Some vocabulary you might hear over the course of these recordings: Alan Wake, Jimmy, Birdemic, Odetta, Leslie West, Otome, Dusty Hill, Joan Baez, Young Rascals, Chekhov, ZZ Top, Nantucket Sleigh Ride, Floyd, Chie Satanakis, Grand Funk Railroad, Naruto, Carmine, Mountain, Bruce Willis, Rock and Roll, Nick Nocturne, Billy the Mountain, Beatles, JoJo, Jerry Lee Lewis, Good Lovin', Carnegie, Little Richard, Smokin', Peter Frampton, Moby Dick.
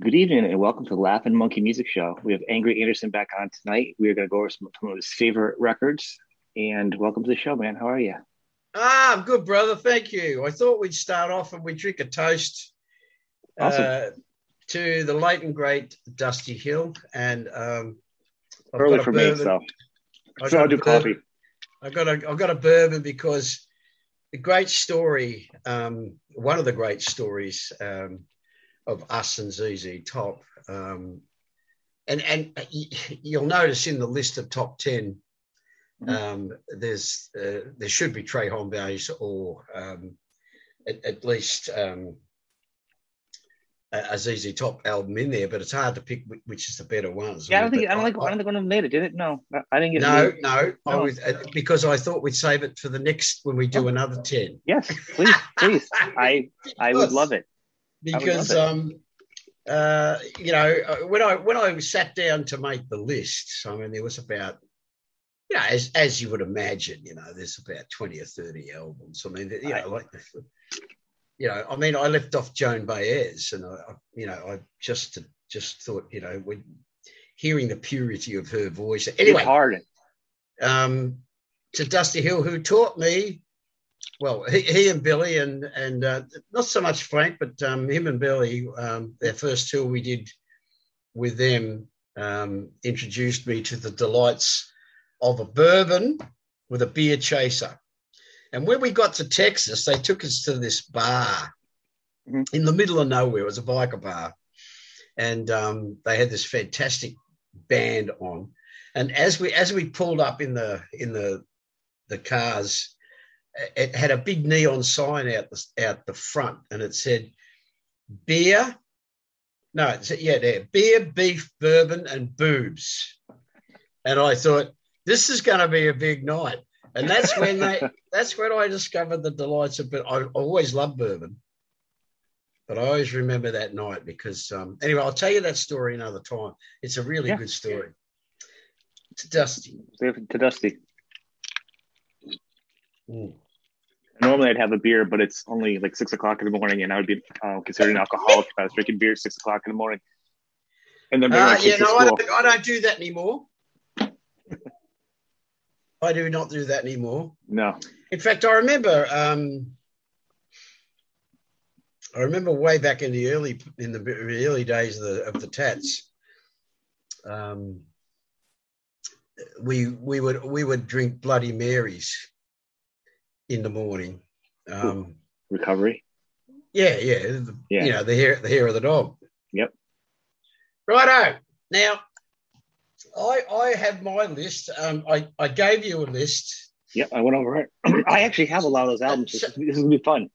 Good evening and welcome to the Laughing Monkey Music Show. We have Angry Anderson back on tonight. We are going to go over some of his favorite records. And welcome to the show, man. How are you? I'm good, brother. Thank you. I thought we'd start off and we'd drink a toast to the late and great Dusty Hill. And early for me, so I'll do coffee. I got a bourbon because the great story, one of the great stories of us and ZZ Top. And you'll notice in the list of top 10, there should be Trehon Baez or at least a ZZ Top album in there, but it's hard to pick which is the better ones. Yeah, I don't think one of them made it, did it? No, I didn't get it. No. Because I thought we'd save it for the next when we do another 10. Yes, please. I would love it. Because when I sat down to make the list, I mean, there was about, you know, as you would imagine, you know, there's about 20 or 30 albums. I mean, you know, I left off Joan Baez, and I just thought, you know, when hearing the purity of her voice, anyway, it's hard. To Dusty Hill, who taught me. Well, he and Billy and not so much Frank, but him and Billy, their first tour we did with them introduced me to the delights of a bourbon with a beer chaser. And when we got to Texas, they took us to this bar in the middle of nowhere. It was a biker bar. And they had this fantastic band on. And as we pulled up in the cars, it had a big neon sign out the front, and it said beer. No, it said, yeah, there, beer, beef, bourbon, and boobs. And I thought, this is going to be a big night. And that's when I discovered the delights of bourbon. I always loved bourbon, but I always remember that night because anyway, I'll tell you that story another time. It's a really good story. To Dusty. Mm. Normally I'd have a beer, but it's only like 6 o'clock in the morning, and I would be considered an alcoholic if I was drinking beer at 6 o'clock in the morning. And then I don't do that anymore. I do not do that anymore. No. In fact, I remember way back in the early days of the Tats. We would drink Bloody Marys in the morning. Recovery? Yeah. Yeah. You know, the hair of the dog. Yep. Righto. Now, I have my list. I gave you a list. Yep, I went over it. I actually have a lot of those albums. So, this is going to be fun.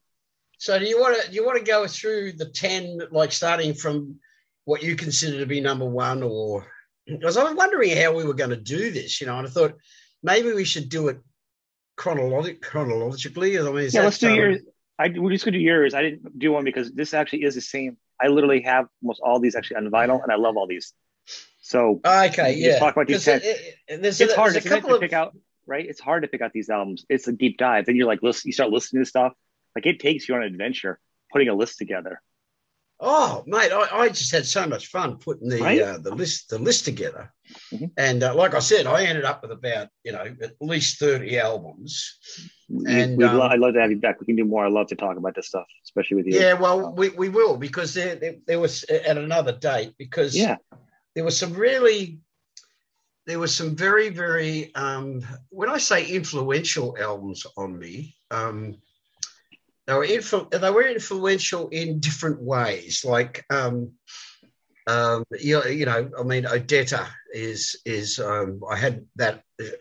So do you want to go through the 10, like starting from what you consider to be number one? Or because I was wondering how we were going to do this, you know, and I thought maybe we should do it chronologically. I mean, let's do yours. We're just going to do yours. I didn't do one because this actually is the same. I literally have almost all these actually on vinyl, and I love all these. So just talk about these 10. It's hard to pick out, right? It's hard to pick out these albums. It's a deep dive. Then you're like, you start listening to stuff. Like it takes you on an adventure putting a list together. Oh, mate, I just had so much fun putting the list together. Mm-hmm. And like I said, I ended up with about, you know, at least 30 albums. And I'd love to have you back. We can do more. I love to talk about this stuff, especially with you. Yeah, well, we will, because there was at another date, because there was some very, very, when I say influential albums on me, They were influential in different ways. Like, Odetta is I had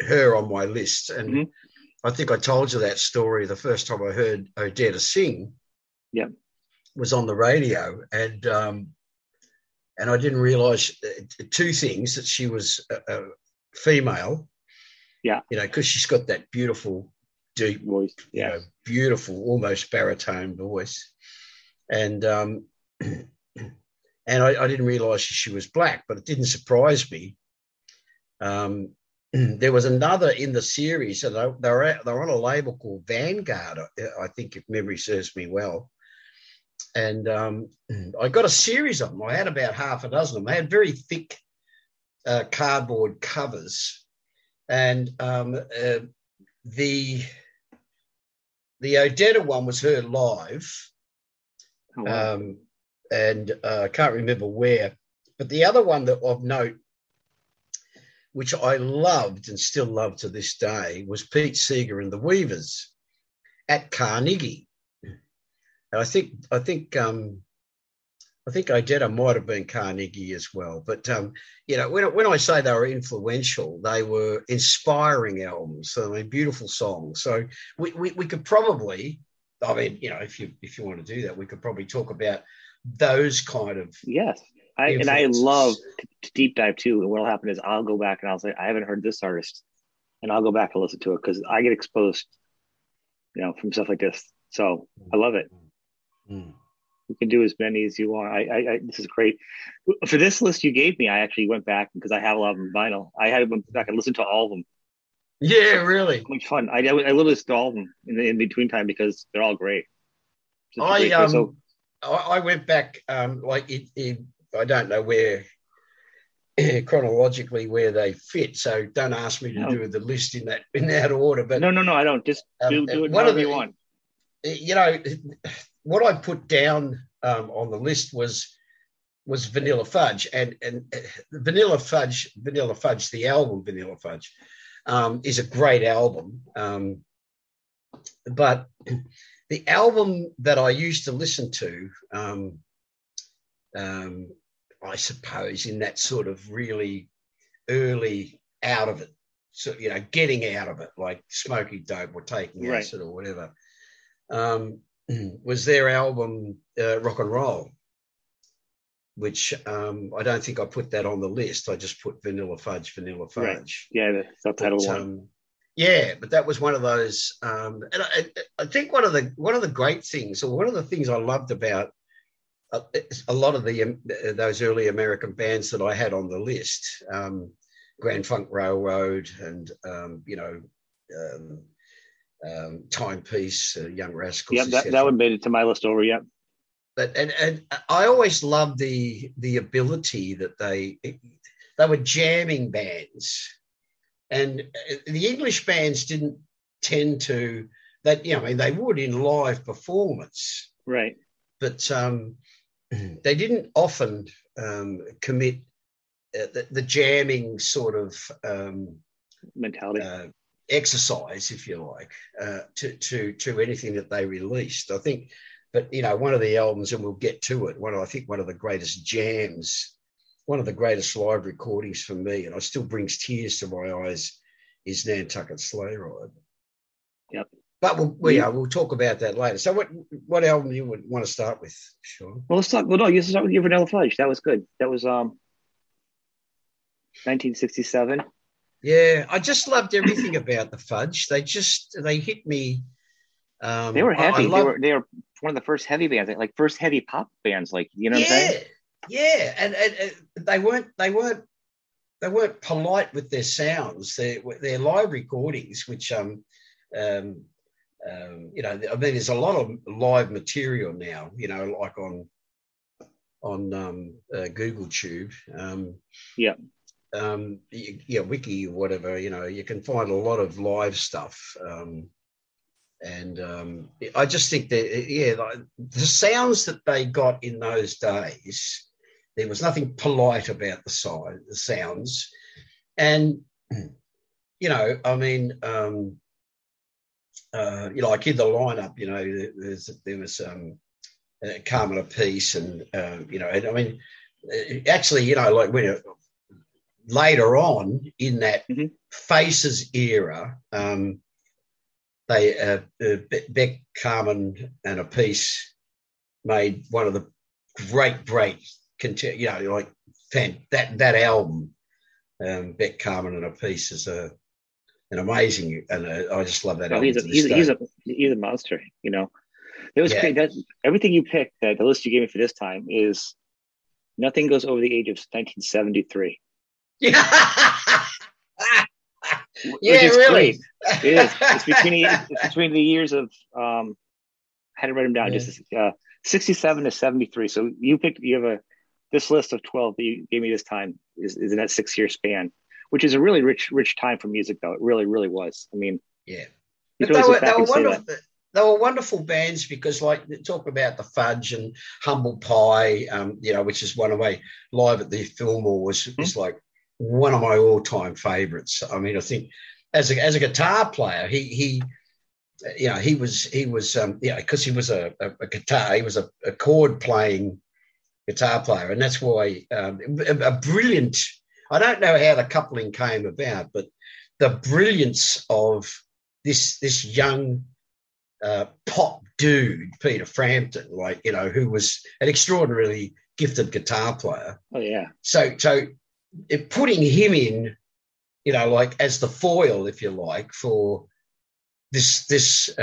her on my list, and I think I told you that story the first time I heard Odetta sing. Yeah, was on the radio, and I didn't realise two things: that she was a female. Yeah, you know, because she's got that beautiful, deep voice, you know, beautiful, almost baritone voice, and I didn't realise she was black, but it didn't surprise me. There was another in the series, and they're on a label called Vanguard, I think, if memory serves me well, And I got a series of them. I had about half a dozen of them. They had very thick cardboard covers. And the Odetta one was her live. Oh, wow. And I can't remember where. But the other one that of note, which I loved and still love to this day, was Pete Seeger and the Weavers at Carnegie. And I think Odetta might have been Carnegie as well. But you know, when I say they were influential, they were inspiring albums. I mean, beautiful songs. So we could probably, I mean, you know, if you want to do that, we could probably talk about those kind of yes. And I love to deep dive too. And what'll happen is I'll go back and I'll say I haven't heard this artist, and I'll go back and listen to it because I get exposed, you know, from stuff like this. So I love it. Mm. You can do as many as you want. I this is great. For this list you gave me, I actually went back because I have a lot of them vinyl. I had went back and listened to all of them. Yeah, really. It was fun. I literally to all of them in between time because they're all great. I went back like it I don't know where chronologically where they fit, so don't ask me to do the list in that order. But no, I don't. Just do it whatever you want. You know, what I put down on the list was Vanilla Fudge, and Vanilla Fudge, the album Vanilla Fudge, is a great album. But the album that I used to listen to, I suppose, in that sort of really early out of it, so you know, getting out of it, like Smoking Dope or Taking Acid or whatever, was their album Rock and Roll, which I don't think I put that on the list. I just put Vanilla Fudge. Right. Yeah, that's that one. Yeah, but that was one of those, and I think one of the great things, or one of the things I loved about a lot of those early American bands that I had on the list, Grand Funk Railroad and, you know, Timepiece, Young Rascals. Yeah, that would made it to my list over, yeah. But, and I always loved the ability that they were jamming bands. And the English bands didn't tend to, that, you know, I mean, they would in live performance. Right. But they didn't often commit the jamming sort of mentality exercise, if you like, to anything that they released. I think, but you know, one of the albums, and we'll get to it. I think one of the greatest jams, one of the greatest live recordings for me, and it still brings tears to my eyes, is Nantucket Sleigh Ride. Yep. But we'll talk about that later. So what album you would want to start with, Sean? Well, you start with your Vanilla Fudge. That was good. That was 1967. Yeah, I just loved everything about the Fudge. They hit me. They were heavy. They were one of the first heavy bands, like first heavy pop bands, like, you know what I'm saying? Yeah, and they weren't polite with their sounds. Their live recordings, which you know, I mean, there's a lot of live material now, you know, like on Google Tube. Wiki or whatever, you know, you can find a lot of live stuff. And I just think that, the sounds that they got in those days, there was nothing polite about the sounds. And, you know, I mean... you know, like in the lineup, you know, there was Carmine of Peace, and you know, and I mean, actually, you know, like when later on in that Faces era, they Beck, Carmine, and a Peace made one of the great, you know, like that album, Beck, Carmine, and a Peace is a. And amazing, and I just love that. Well, he's a monster, you know. It was great. That everything you picked, that the list you gave me for this time, is nothing goes over the age of 1973. Yeah, yeah, really. It is. It's between the years of had to write them down. Yeah. Just 67 to 73. So you picked. You have this list of 12 that you gave me this time is in that 6-year span, which is a really rich time for music, though. It really, really was. I mean, yeah. But they were wonderful. They were wonderful bands because, like, talk about the Fudge and Humble Pie, which is one of my live at the Fillmore was like one of my all-time favourites. I mean, I think as a guitar player, he was a chord playing guitar player, and that's why a brilliant. I don't know how the coupling came about, but the brilliance of this young pop dude, Peter Frampton, who was an extraordinarily gifted guitar player. Oh yeah. So putting him in, as the foil, if you like, for this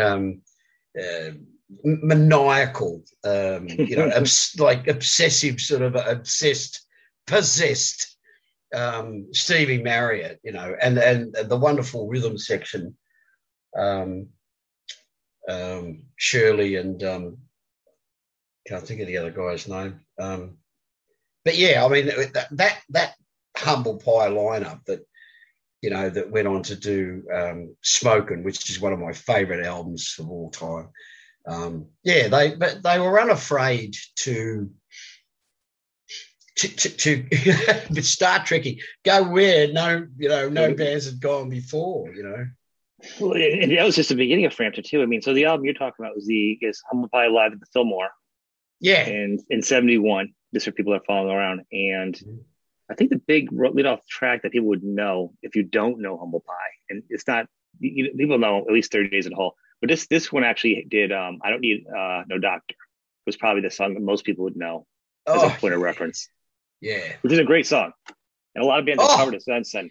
maniacal, obsessive sort of possessed Stevie Marriott, and the wonderful rhythm section. Shirley and can't think of the other guy's name. But yeah, I mean that Humble Pie lineup that went on to do Smokin', which is one of my favourite albums of all time. They were unafraid to start trekking, go where no bands had gone before. Well, and that was just the beginning of Frampton too. I mean, so the album you're talking about was Humble Pie Live at the Fillmore. Yeah. And in 71, just for people that are following around. And I think the big lead-off track that people would know if you don't know Humble Pie, and it's not, people know at least 30 Days in Hull, but this one actually did I Don't Need No Doctor. It was probably the song that most people would know as a point of reference. Yeah. Which is a great song. And a lot of bands have covered it since then.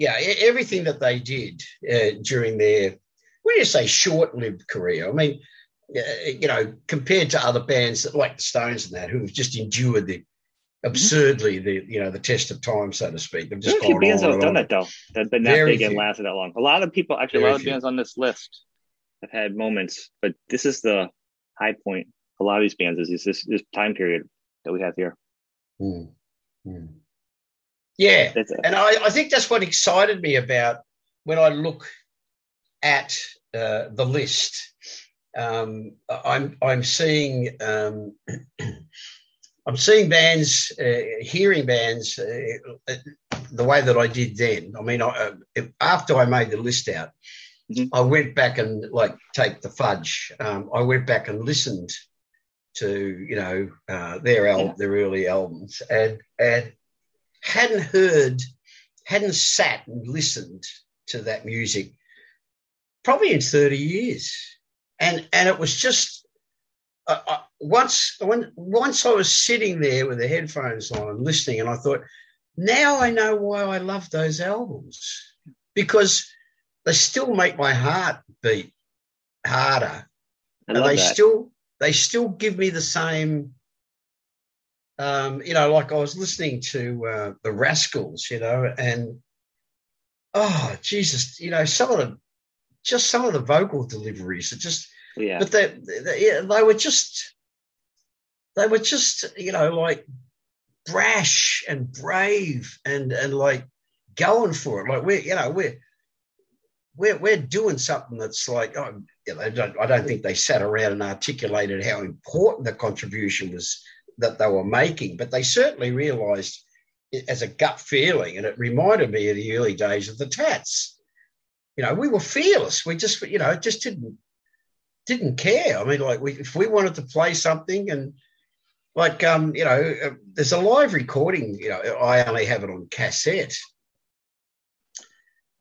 Yeah, everything that they did during their, when you say short-lived career, I mean, compared to other bands like the Stones and that, who have just endured the test of time, so to speak. They've just gone on and on. Very few bands have done that, though, that have been that big and lasted that long. A lot of bands on this list have had moments, but this is the high point. A lot of these bands is this time period that we have here. Mm. Mm. Yeah, and I think that's what excited me about when I look at the list. I'm seeing bands, hearing bands the way that I did then. I mean, after I made the list out, I went back and take the Fudge. I went back and listened to their early albums and. Hadn't sat and listened to that music probably in 30 years. And it was just, once I was sitting there with the headphones on and listening, and I thought, now I know why I love those albums, because they still make my heart beat harder. They still give me the same. I was listening to the Rascals, and oh Jesus, some of the vocal deliveries are just, yeah. But they were just brash and brave and going for it, we're doing something that's I don't think they sat around and articulated how important the contribution was that they were making, but they certainly realised it as a gut feeling, and it reminded me of the early days of the Tats. We were fearless. We just, just didn't care. I mean, if we wanted to play something, and there's a live recording. I only have it on cassette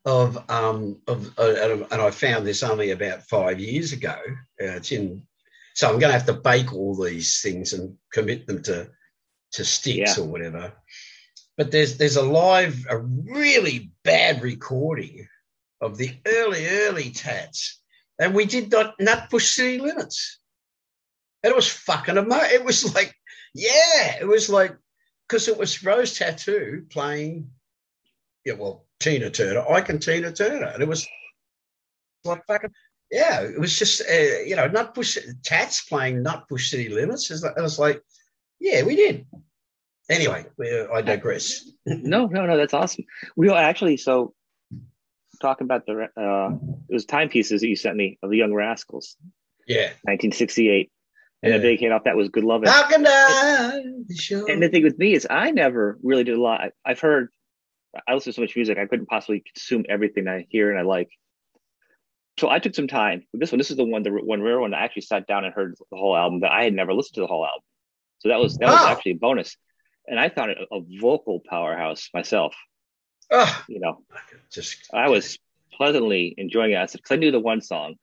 and I found this only about 5 years ago. It's in. So I'm going to have to bake all these things and commit them to sticks or whatever. But there's a really bad recording of the early Tats, and we did Nutbush City Limits. And it was fucking amazing. It was because it was Rose Tattoo playing Tina Turner, and it was like fucking, yeah, it was just, you know, Nutbush, Tats playing Nutbush City Limits. I was like, yeah, we did. Anyway, I digress. No, that's awesome. We were actually, so talking about the, it was timepieces that you sent me of the Young Rascals. Yeah. 1968. And the big hit off that was Good Lovin'. How can I? And the thing with me is I never really did a lot. I've heard, I listen to so much music, I couldn't possibly consume everything I hear and I like. So I took some time with this one. This is the one rare one I actually sat down and heard the whole album, but I had never listened to the whole album. So that was actually a bonus. And I found it a vocal powerhouse myself. Oh, you know, I was pleasantly enjoying it. I said, because I knew the one song,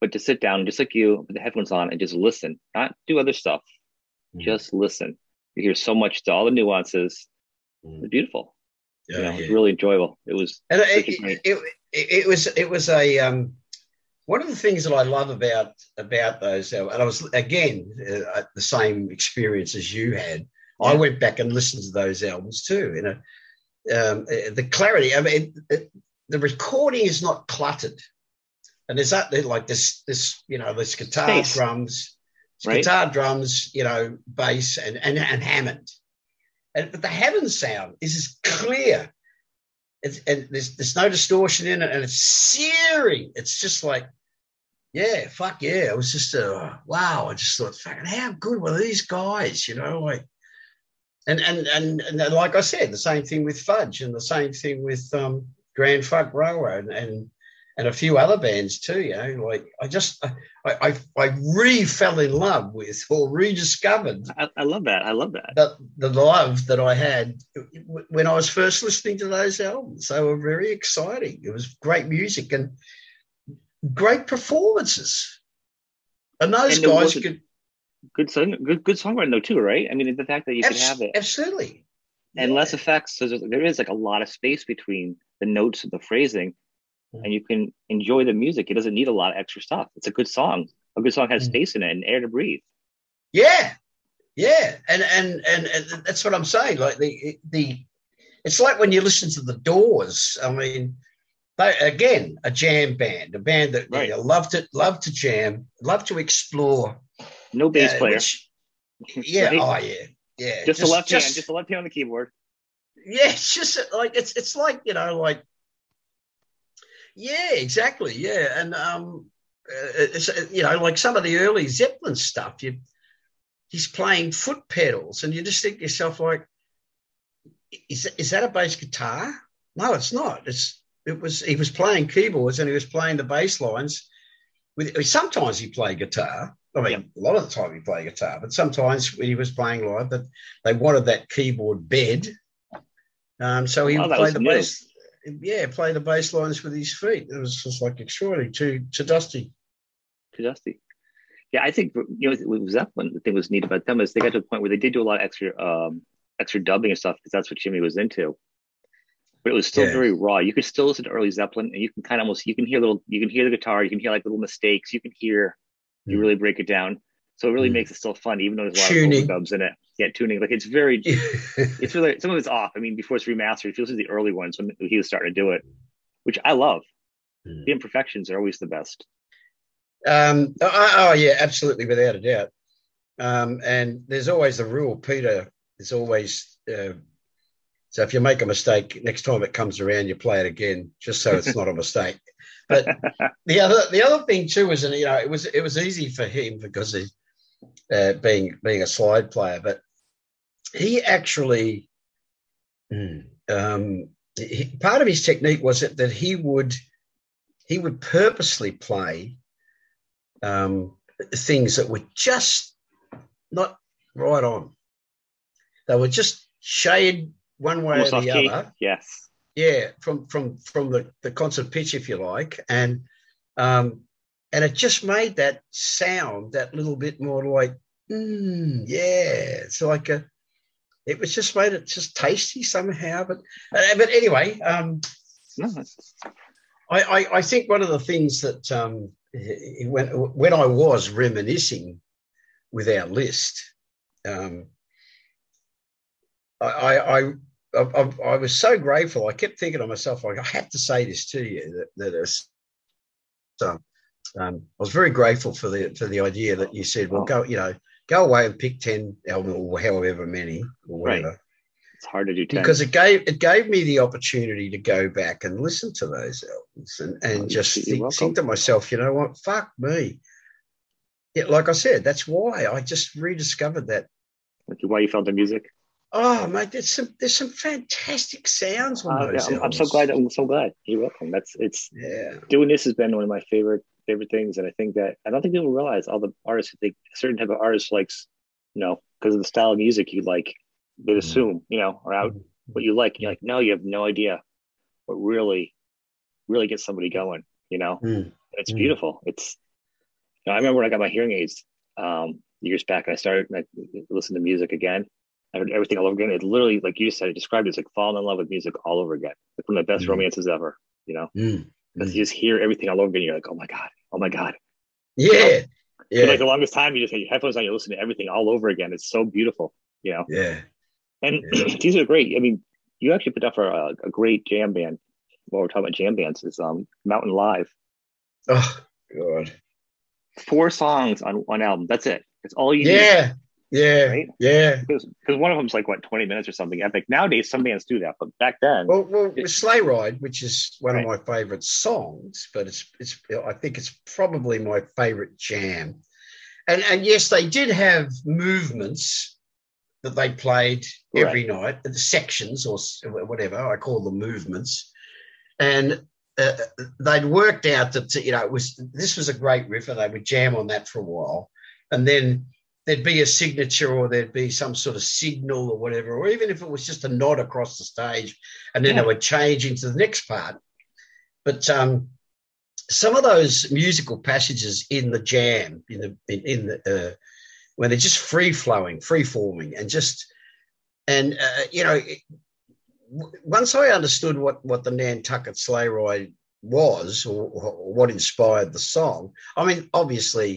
but to sit down, just like you, put the headphones on and just listen, not do other stuff, just listen. You hear so much to all the nuances. It's beautiful. Oh, you know, yeah. It was really enjoyable. It was. And it was a. One of the things that I love about those, and I was, again, the same experience as you had. Yeah. I went back and listened to those albums too. You know, the clarity. I mean, the recording is not cluttered, and there's that like this you know, this guitar bass. Drums, right? Guitar drums, you know, bass and Hammond, but the Hammond sound is as clear. It's, and there's no distortion in it, and it's searing. It's just like, yeah, fuck yeah. It was just wow. I just thought, fucking, how good were these guys? You know, like, and like I said, the same thing with Fudge, and the same thing with Grand Funk Railroad, and a few other bands too. You know, like I really fell in love with, or rediscovered. I love that. I love that. The love that I had when I was first listening to those albums. They were very exciting. It was great music and great performances. And those guys could good songwriting though too, right? I mean, the fact that you can have it absolutely and less effects. So there is like a lot of space between the notes and the phrasing. And you can enjoy the music. It doesn't need a lot of extra stuff. It's a good song. A good song has space in it and air to breathe. Yeah, yeah, and that's what I'm saying. Like the it's like when you listen to the Doors. I mean, they, again, a jam band, a band that right. You know, loved to jam, loved to explore. No bass player. Which, yeah. Right? Oh yeah. Yeah. Just the left hand. Just the left hand on the keyboard. Yeah, it's just like it's like, you know, like. Yeah, exactly. Yeah, and it's, you know, like some of the early Zeppelin stuff, he's playing foot pedals, and you just think to yourself, like, is that a bass guitar? No, it's not. He was playing keyboards and he was playing the bass lines. Sometimes he played guitar. I mean, a lot of the time he played guitar, but sometimes when he was playing live, but they wanted that keyboard bed, so he would play the bass. Yeah, play the bass lines with his feet. It was just like extraordinary. To Dusty. To Dusty. Yeah, I think, you know, with Zeppelin, the thing was neat about them is they got to the point where they did do a lot of extra dubbing and stuff, because that's what Jimmy was into. But it was still very raw. You could still listen to early Zeppelin, and you can kind of almost, you can hear the guitar, you can hear like little mistakes, you can hear, you really break it down. So it really makes it still fun, even though there's a lot of overdubs in it. Yeah, tuning. Like, it's very, it's really, some of it's off. I mean, before it's remastered, if you listen to the early ones when he was starting to do it, which I love. The imperfections are always the best. Yeah, absolutely, without a doubt. And there's always the rule, Peter, there's always, so if you make a mistake, next time it comes around, you play it again, just so it's not a mistake. But the other thing too is, and you know, it was easy for him because he, being a slide player, but he actually, part of his technique was that he would purposely play things that were just not right on. They were just shade one way or the other. Yes. Yeah, from the concert pitch, if you like, and it just made that sound that little bit more like, yeah, it's like it was just made it just tasty somehow. But anyway, I think one of the things that when I was reminiscing with our list, I was so grateful. I kept thinking to myself, like, I have to say this to you, that I was very grateful for the idea that you said, well, go away and pick 10 albums or however many or whatever. Right. It's hard to do 10. Because it gave me the opportunity to go back and listen to those albums and just think to myself, you know what, fuck me. Yeah, like I said, that's why I just rediscovered that. Why you found the music? Oh, mate, there's some fantastic sounds on those albums. I'm so glad. You're welcome. Doing this has been one of my favorite things, and I think that I don't think people realize all the artists. They certain type of artists likes, because of the style of music you like, they assume around what you like. And you're like, no, you have no idea what really gets somebody going. It's beautiful. It's. I remember when I got my hearing aids years back, and I started and I listened to music again. I heard everything all over again. It literally, like you said, it described it as like falling in love with music all over again. Like one of the best romances ever, Because you just hear everything all over again. You're like, oh my God. Yeah. Like the longest time, you just had your headphones on, you listen to everything all over again. It's so beautiful, Yeah. And these are great. I mean, you actually put up for a great jam band. While we're talking about jam bands, is Mountain Live. Oh, God. 4 songs on one album. That's it. That's all you need. Yeah, right? Because one of them's like, what, 20 minutes or something epic. Nowadays, some bands do that, but back then... Well Sleigh Ride, which is one of my favourite songs, but it's I think it's probably my favourite jam. And yes, they did have movements that they played every night, the sections or whatever, I call them movements. And they'd worked out that, this was a great riff, and they would jam on that for a while. And then... there'd be a signature or there'd be some sort of signal or whatever, or even if it was just a nod across the stage and then it would change into the next part. But some of those musical passages in the jam, when they're just free-flowing, free-forming once I understood what the Nantucket Sleigh Ride was or what inspired the song, I mean, obviously...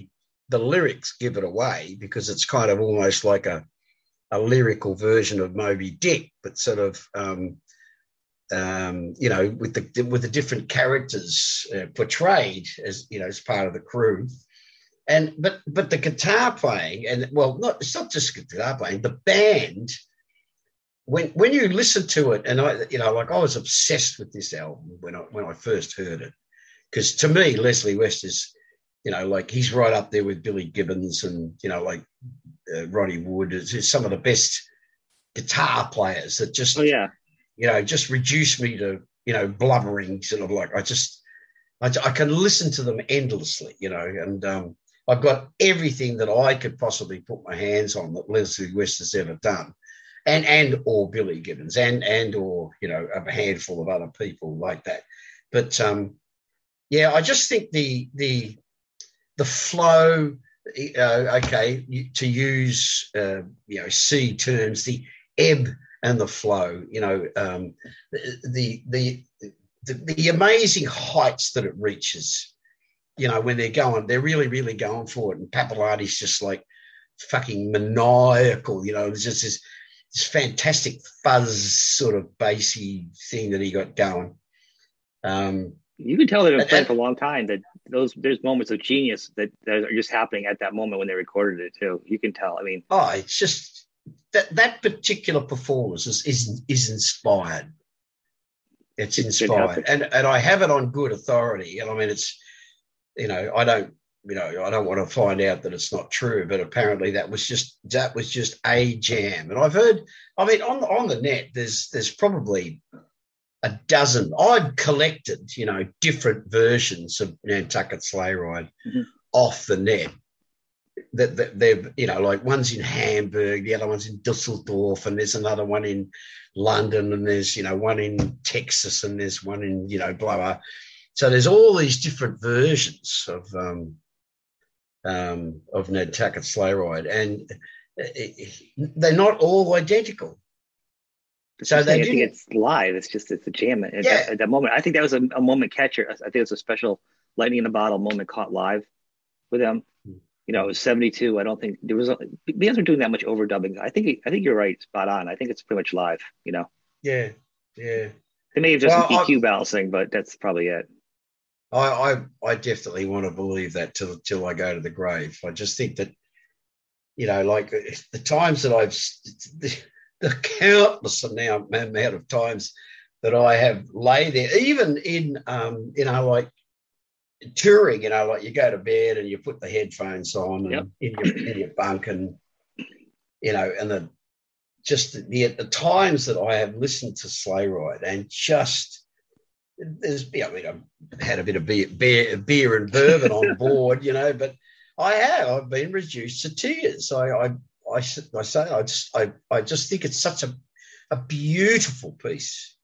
the lyrics give it away because it's kind of almost like a lyrical version of Moby Dick, but sort of, with the different characters portrayed as part of the crew. But the guitar playing it's not just guitar playing, the band, when you listen to it, and I was obsessed with this album when I first heard it, because to me, Leslie West is, he's right up there with Billy Gibbons and, Ronnie Wood is some of the best guitar players that just, just reduce me to, blubbering sort of like, I can listen to them endlessly, and I've got everything that I could possibly put my hands on that Leslie West has ever done and or Billy Gibbons or a handful of other people like that. But I just think the flow, to use, sea terms, the ebb and the flow, the amazing heights that it reaches, when they're really, really going for it. And Papilotti's just like fucking maniacal, there's just this fantastic fuzz sort of bassy thing that he got going. You can tell that it's been for a long time that there's moments of genius that are just happening at that moment when they recorded it too. You can tell. I mean, it's just that particular performance is inspired. It's inspired, and I have it on good authority. And I mean, it's I don't want to find out that it's not true, but apparently that was just a jam. And I've heard, on the net, there's probably a dozen. I've collected, different versions of Nantucket Sleigh Ride off the net. That they're, one's in Hamburg, the other one's in Dusseldorf, and there's another one in London, and there's, one in Texas, and there's one in, blah, blah. So there's all these different versions of Nantucket Sleigh Ride, and they're not all identical. So I think it's live. It's a jam at that moment. I think that was a moment catcher. I think it was a special lightning in a bottle moment caught live with them. It was 72. I don't think there was the bands were doing that much overdubbing. I think you're right, spot on. I think it's pretty much live. Yeah. They may have just an EQ balancing, but that's probably it. I definitely want to believe that till I go to the grave. I just think that, you know, like the times that I've, the countless amount of times that I have lay there, even in, you know, like touring, you know, like you go to bed and you put the headphones on and in your bunk and, you know, and the times that I have listened to Sleigh Ride and just, I've had a bit of beer and bourbon on board, you know, but I've been reduced to tears. I just think it's such a beautiful piece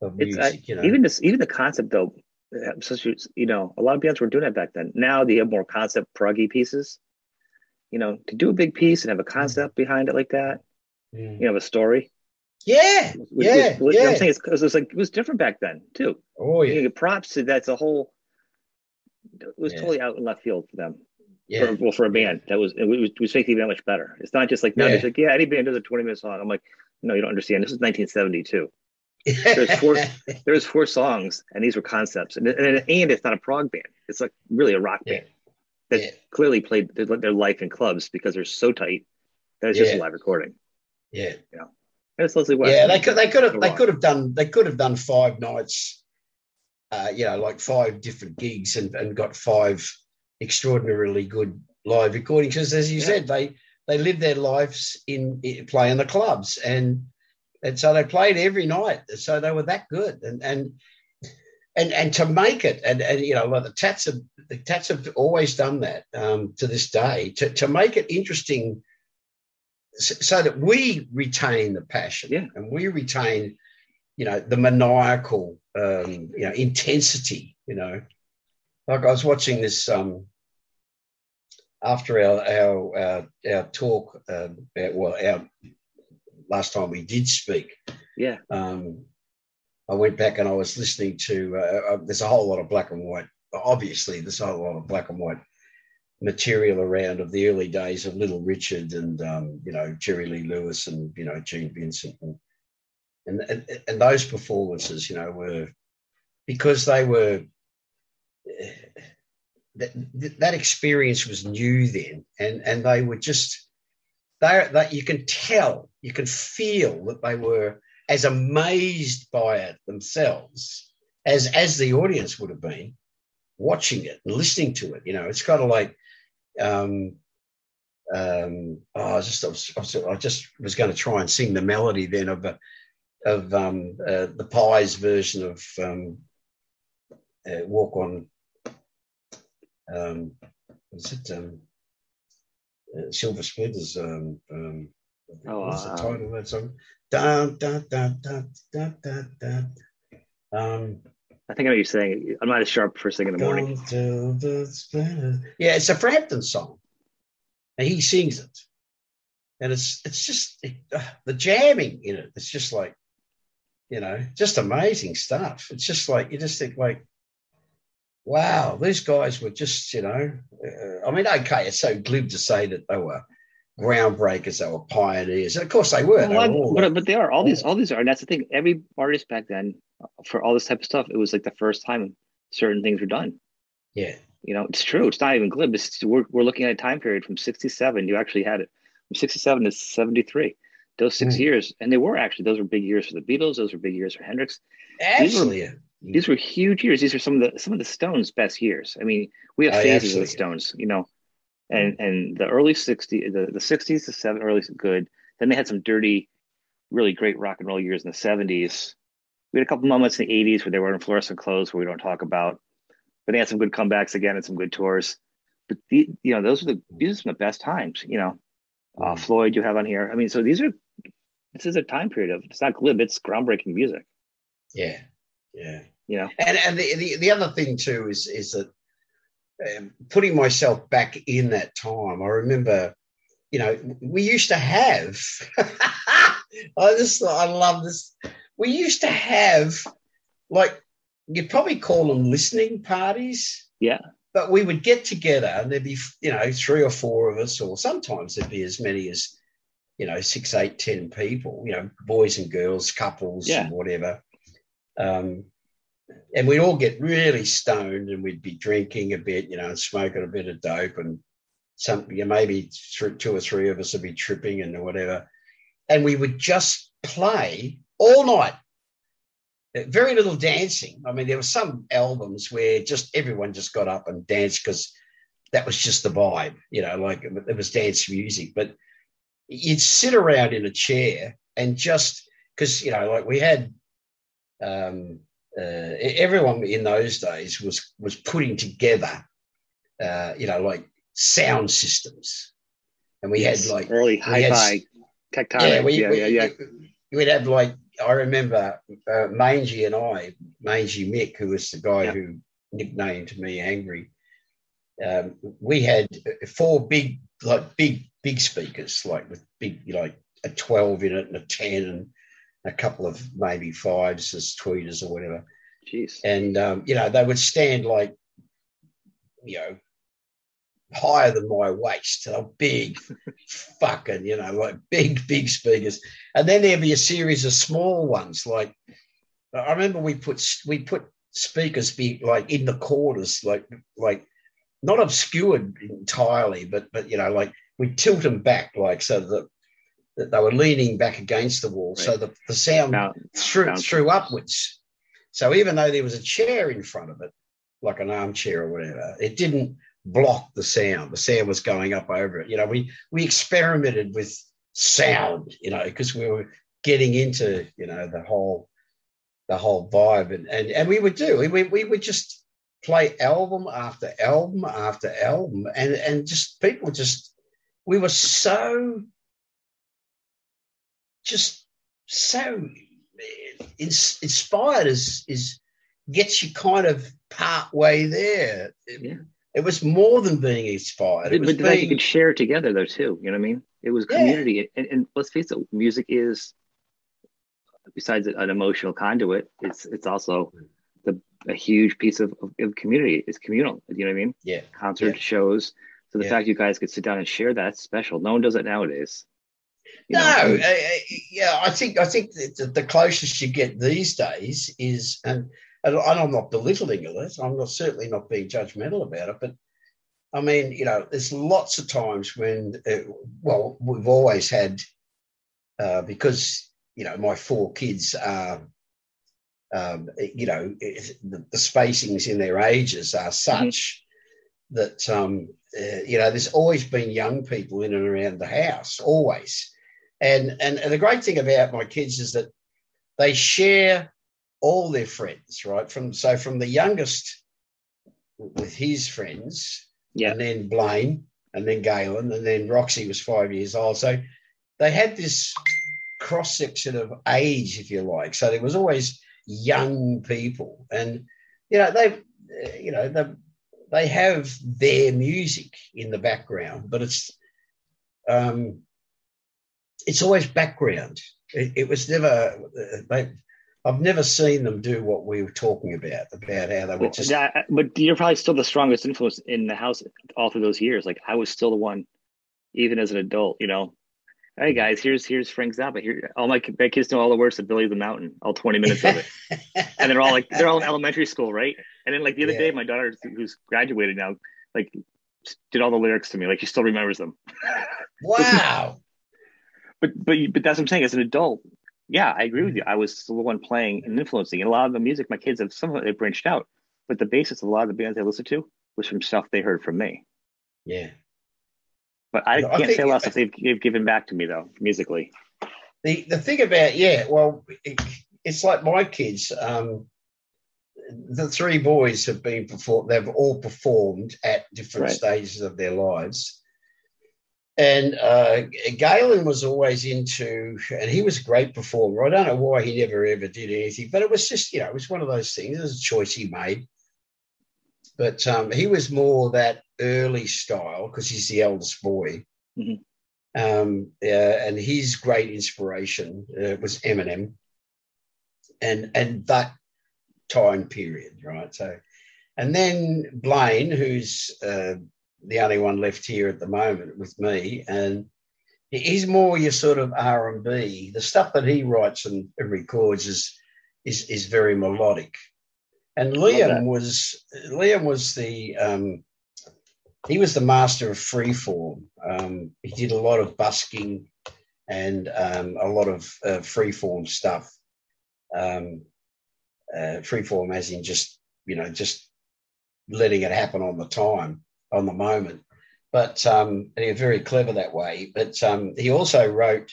of music. You know, even the concept though, you know, a lot of bands were doing that back then. Now they have more concept proggy pieces. You know, to do a big piece and have a concept behind it like that, you know, a story. Yeah. You know what I'm saying? It was different back then too. Oh yeah. You know, props to that's a whole. It was totally out in left field for them. Yeah. For a band that was it was making that much better. It's not just like now. It's like any band does a 20-minute song. I'm like, no, you don't understand. This is 1972. There's four songs, and these were concepts, and it's not a prog band. It's like really a rock band that clearly played their life in clubs because they're so tight that it's just a live recording. Yeah. You know? They could have done five nights, you know, like five different gigs and got five extraordinarily good live recordings. Because as you said, they lived their lives in playing the clubs, and so they played every night. So they were that good, and to make it, and you know, like the Tats have always done that to this day to make it interesting. So that we retain the passion and we retain, you know, the maniacal, you know, intensity, you know. Like I was watching this after our talk, our last time we did speak. Yeah. I went back and I was listening to, there's a whole lot of black and white, obviously there's a whole lot of black and white material around of the early days of Little Richard and you know, Jerry Lee Lewis and, you know, Gene Vincent and those performances, you know, were because they were that experience was new then, and they were just there that you can feel that they were as amazed by it themselves as the audience would have been watching it and listening to it. You know, it's kind of like. I just was going to try and sing the melody then of the Pies version of Walk On. Is it Silver Splinters? What's the title of that song? Dun, dun, dun, dun, dun, dun, dun. I think I know what you're saying. I'm not as sharp first thing in the morning. Yeah, it's a Frampton song, and he sings it, and it's just the jamming in it. It's just like, you know, just amazing stuff. It's just like you just think like, wow, these guys were just, you know, I mean, okay, it's so glib to say that they were groundbreakers, they were pioneers, and of course they were. They are all these are, and that's the thing. Every artist back then. For all this type of stuff, it was like the first time certain things were done. Yeah, you know, it's true. It's not even glib. We're looking at a time period from 67. You actually had it from 67 to 73. Those 6 years, and they were actually those were big years for the Beatles. Those were big years for Hendrix. Absolutely, these were huge years. These are some of the Stones' best years. I mean, we have phases of the Stones, you know, and the early 60s, the 60s, the 70s, early good. Then they had some dirty, really great rock and roll years in the 70s. We had a couple moments in the 80s where they were in fluorescent clothes, where we don't talk about, but they had some good comebacks again and some good tours. But you know, these are the best times. You know, Floyd you have on here. I mean, so this is a time period of it's not glib, it's groundbreaking music. Yeah, yeah, you know. And the other thing too is that putting myself back in that time, I remember, you know, we used to have. I love this. We used to have, like, you'd probably call them listening parties. Yeah. But we would get together and there'd be, you know, 3 or 4 of us, or sometimes there'd be as many as, you know, 6, 8, 10 people, you know, boys and girls, couples and whatever. And we'd all get really stoned and we'd be drinking a bit, you know, and smoking a bit of dope and something, you know, maybe two or three of us would be tripping and whatever. And we would just play all night. Very little dancing. I mean, there were some albums where just everyone just got up and danced because that was just the vibe, you know, like it was dance music. But you'd sit around in a chair and just because, you know, like we had everyone in those days was putting together, you know, like sound systems. And we had like early hi-fi tectonic. We'd have like, I remember Mangy Mick, who was the guy who nicknamed me Angry. We had four big speakers, like with big, like a 12 in it and a 10 and a couple of maybe fives as tweeters or whatever. Jeez. And, you know, they would stand like, you know, higher than my waist. They're big fucking, you know, like big speakers. And then there'd be a series of small ones. Like I remember we put speakers be like in the corners, like not obscured entirely, but you know, like we tilt them back like so that they were leaning back against the wall. Right. So the sound threw upwards. So even though there was a chair in front of it, like an armchair or whatever, it didn't block the sound. The sound was going up over it. You know, we experimented with sound, you know, because we were getting into, you know, the whole vibe. And we would just play album after album after album. And just people just, we were so inspired as gets you kind of part way there. Yeah. It was more than being inspired. But the fact you could share together, though, too. You know what I mean? It was community. And let's face it, music is, besides an emotional conduit, it's also a huge piece of community. It's communal. You know what I mean? Yeah. Concert shows. So the fact you guys could sit down and share that's special. No one does it nowadays. You know? I think the closest you get these days is And I'm not belittling it. I'm not, certainly not being judgmental about it. But, I mean, you know, there's lots of times when, we've always had, because, you know, my four kids are, you know, the spacings in their ages are such that, you know, there's always been young people in and around the house, always. And the great thing about my kids is that they share all their friends, right? From the youngest with his friends, and then Blaine, and then Galen, and then Roxy was 5 years old. So they had this cross-section of age, if you like. So there was always young people. And, you know, they have their music in the background, but it's always background. It was never... I've never seen them do what we were talking about how they were just... But you're probably still the strongest influence in the house all through those years. Like, I was still the one, even as an adult, you know. Hey, guys, here's Frank Zappa. Here, all my kids know all the words of Billy the Mountain, all 20 minutes of it. And they're all in elementary school, right? And then, like, the other day, my daughter, who's graduated now, like, did all the lyrics to me. Like, she still remembers them. Wow. But that's what I'm saying. As an adult... Yeah, I agree with you. I was the one playing and influencing. And a lot of the music my kids have, some of it, they branched out. But the basis of a lot of the bands they listened to was from stuff they heard from me. Yeah. But I can't say a lot of stuff they've given back to me, though, musically. The thing about, it's like my kids. The three boys have been performed. They've all performed at different stages of their lives. And Galen was always into, and he was a great performer. I don't know why he never ever did anything, but it was just, you know, it was one of those things. It was a choice he made. But he was more that early style because he's the eldest boy. Mm-hmm. And his great inspiration was Eminem and that time period, right? So, and then Blaine, who's... the only one left here at the moment with me, and he's more your sort of R&B. The stuff that he writes and records is very melodic, And Liam was the he was the master of freeform. He did a lot of busking and a lot of freeform stuff. Freeform, as in just just letting it happen on the time, on the moment. But he was very clever that way. But he also wrote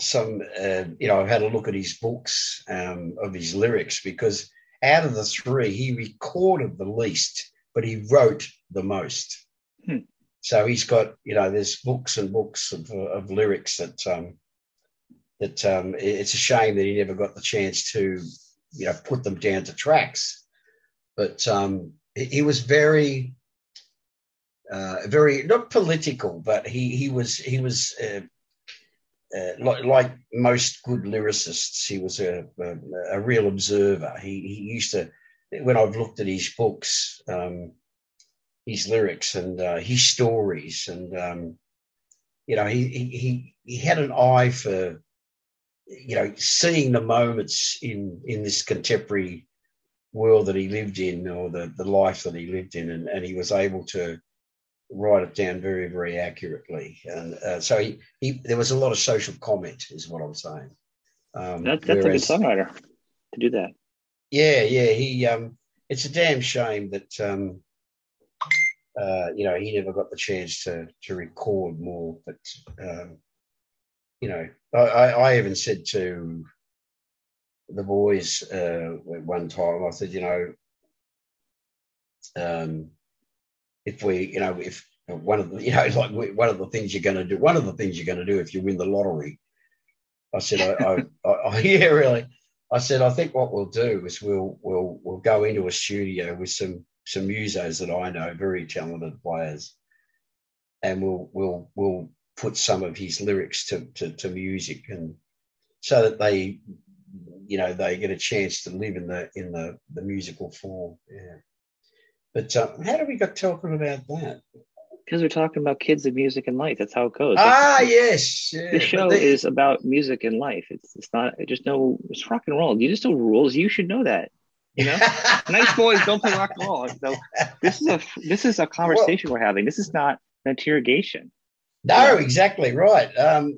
some. I've had a look at his books of his lyrics, because out of the three, he recorded the least, but he wrote the most. Hmm. So he's got, there's books and books of lyrics that it's a shame that he never got the chance to, put them down to tracks. But he was very, very not political, but he was like most good lyricists, he was a real observer. He used to, when I've looked at his books, his lyrics and his stories, and he had an eye for seeing the moments in this contemporary world that he lived in, or the life that he lived in, and he was able to write it down very, very accurately. And so he there was a lot of social comment, is what I'm saying. That's a good songwriter to do that. Yeah. He it's a damn shame that he never got the chance to record more. But I even said to the boys at one time, I said, if we, if one of the, like one of the things you're going to do if you win the lottery, I said, I said, I think what we'll do is we'll go into a studio with some musos that I know, very talented players, and we'll put some of his lyrics to music, and so that they, they get a chance to live in the musical form. Yeah. But how do we got talking about that? Because we're talking about kids and music and life. That's how it goes. Yes. Yeah. The show is about music and life. It's not, it's rock and roll. You just know rules. You should know that. Nice boys don't play rock and roll. So this is a conversation we're having. This is not an interrogation. No, exactly right. I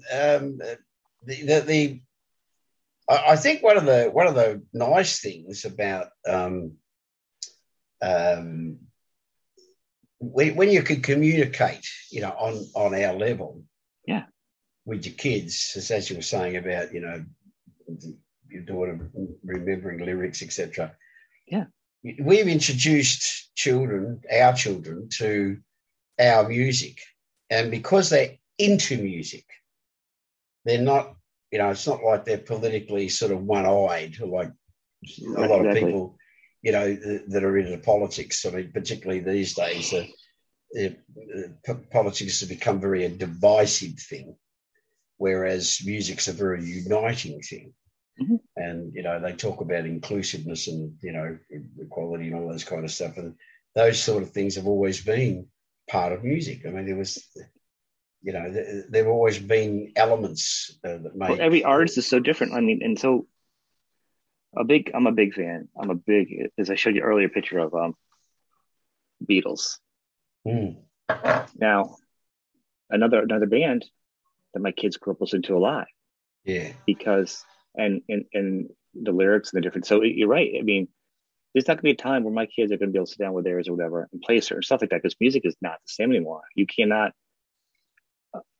think one of the nice things about when you could communicate, on our level, with your kids, as you were saying about, your daughter remembering lyrics, etc. Yeah, we've introduced our children, to our music, and because they're into music, they're not, it's not like they're politically sort of one-eyed like a lot of people. That are into politics. I mean, particularly these days, politics has become very a divisive thing, whereas music's a very uniting thing. Mm-hmm. And, they talk about inclusiveness and, equality and all those kind of stuff. And those sort of things have always been part of music. I mean, there have always been elements that make... Well, every artist is so different. I mean, and so... I'm a big fan. As I showed you earlier, picture of Beatles. Mm. Now, another band that my kids grew up listening to a lot. Yeah. Because and the lyrics and the different. So you're right. I mean, there's not going to be a time where my kids are going to be able to sit down with theirs or whatever and play certain stuff like that, because music is not the same anymore. You cannot.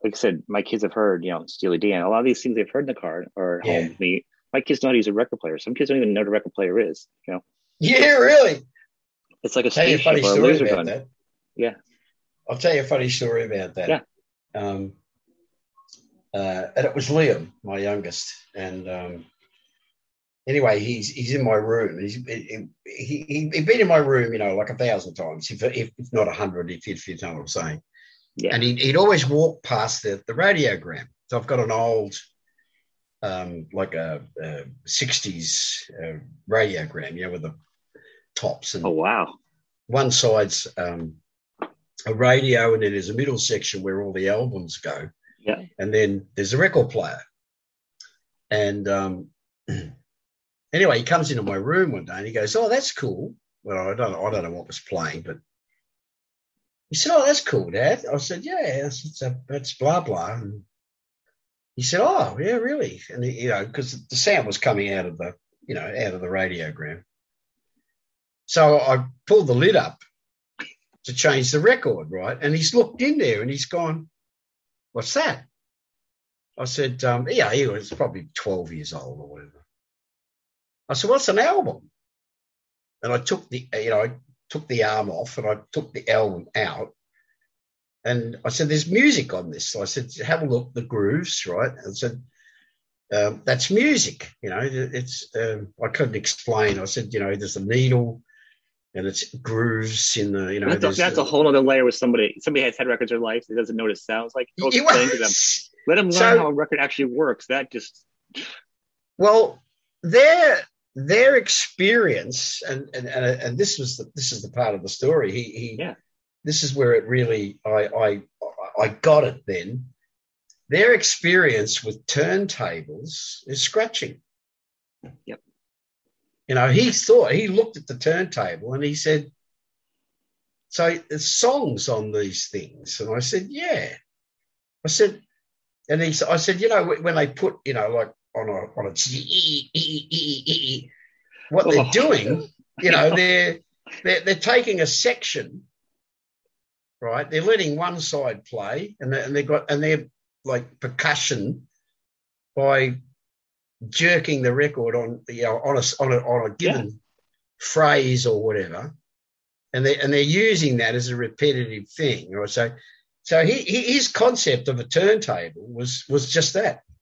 Like I said, my kids have heard, Steely Dan. A lot of these things they've heard in the car or at home with me. My kids don't use a record player. Some kids don't even know what a record player is, Yeah, really. It's like a spaceship or a laser gun. Yeah. I'll tell you a funny story about that. Yeah. And it was Liam, my youngest. And anyway, he's in my room. He'd been in my room, like 1,000 times, if not 100, if you know what I'm saying. Yeah. And he'd always walk past the radiogram. So I've got an old... like a 60s radiogram, with the tops. And oh, wow. One side's a radio, and then there's a middle section where all the albums go. Yeah. And then there's a record player. And Anyway, he comes into my room one day and he goes, "Oh, that's cool." Well, I don't know what was playing, but he said, "Oh, that's cool, Dad." I said, "Yeah, that's blah blah." And he said, "Oh, yeah, really?" And he, you know, because the sound was coming out of the, you know, out of the radiogram. So I pulled the lid up to change the record, right? And he's looked in there and he's gone, "What's that?" I said, "Yeah, he was probably 12 years old or whatever." I said, "What's an album?" And I took the, you know, I took the arm off and I took the album out. And I said, "There's music on this." So I said, "Have a look, the grooves, right?" And I said, "That's music, you know, it's," I couldn't explain. I said, "You know, there's a needle and it's grooves in the, you know." That's a whole other layer with somebody. Somebody has had records their life that doesn't notice sounds like to them. Let them learn how a record actually works. That just. Well, their experience, and this is the part of the story. He This is where it really, I got it then. Their experience with turntables is scratching. Yep. You know, he looked at the turntable and he said, "So there's songs on these things." And I said, "Yeah." I said, and I said, "You know, when they put, you know, like on a what they're doing, you know, they're taking a section. Right, they're letting one side play, and they're like percussion by jerking the record on, you know, on a given phrase or whatever, and they're using that as a repetitive thing, right? So his concept of a turntable was just that.